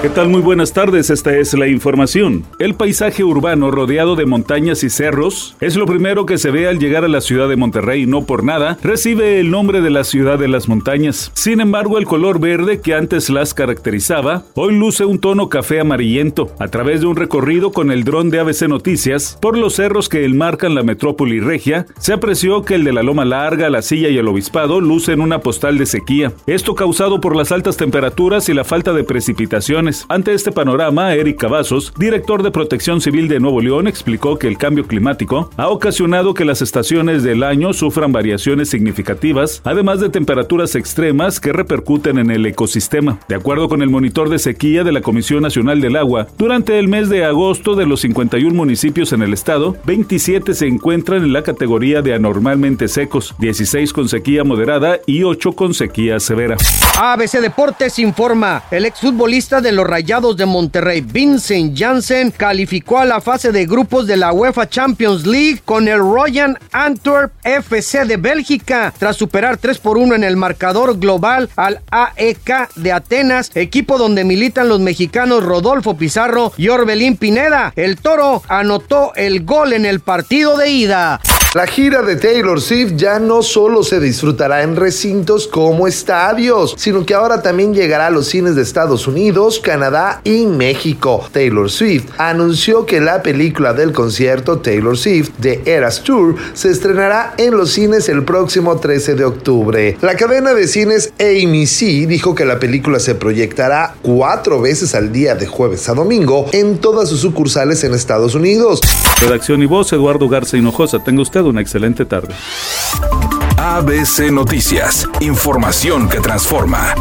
¿Qué tal? Muy buenas tardes, esta es la información. El paisaje urbano rodeado de montañas y cerros es lo primero que se ve al llegar a la ciudad de Monterrey y no por nada recibe el nombre de la ciudad de las montañas. Sin embargo, el color verde que antes las caracterizaba, hoy luce un tono café amarillento. A través de un recorrido con el dron de ABC Noticias por los cerros que enmarcan la metrópoli regia, se apreció que el de la Loma Larga, La Silla y el Obispado lucen una postal de sequía. Esto causado por las altas temperaturas y la falta de precipitaciones. Ante este panorama, Eric Cavazos, director de Protección Civil de Nuevo León, explicó que el cambio climático ha ocasionado que las estaciones del año sufran variaciones significativas, además de temperaturas extremas que repercuten en el ecosistema. De acuerdo con el monitor de sequía de la Comisión Nacional del Agua, durante el mes de agosto de los 51 municipios en el estado, 27 se encuentran en la categoría de anormalmente secos, 16 con sequía moderada y 8 con sequía severa. ABC Deportes informa, el exfutbolista de los Rayados de Monterrey, Vincent Janssen, calificó a la fase de grupos de la UEFA Champions League con el Royal Antwerp FC de Bélgica, tras superar 3-1 en el marcador global al AEK de Atenas, equipo donde militan los mexicanos Rodolfo Pizarro y Orbelín Pineda. El Toro anotó el gol en el partido de ida. La gira de Taylor Swift ya no solo se disfrutará en recintos como estadios, sino que ahora también llegará a los cines de Estados Unidos, Canadá y México. Taylor Swift anunció que la película del concierto Taylor Swift de Eras Tour se estrenará en los cines el próximo 13 de octubre. La cadena de cines AMC dijo que la película se proyectará 4 veces al día de jueves a domingo en todas sus sucursales en Estados Unidos. Redacción y voz, Eduardo Garza Hinojosa. Tenga usted una excelente tarde. ABC Noticias, información que transforma.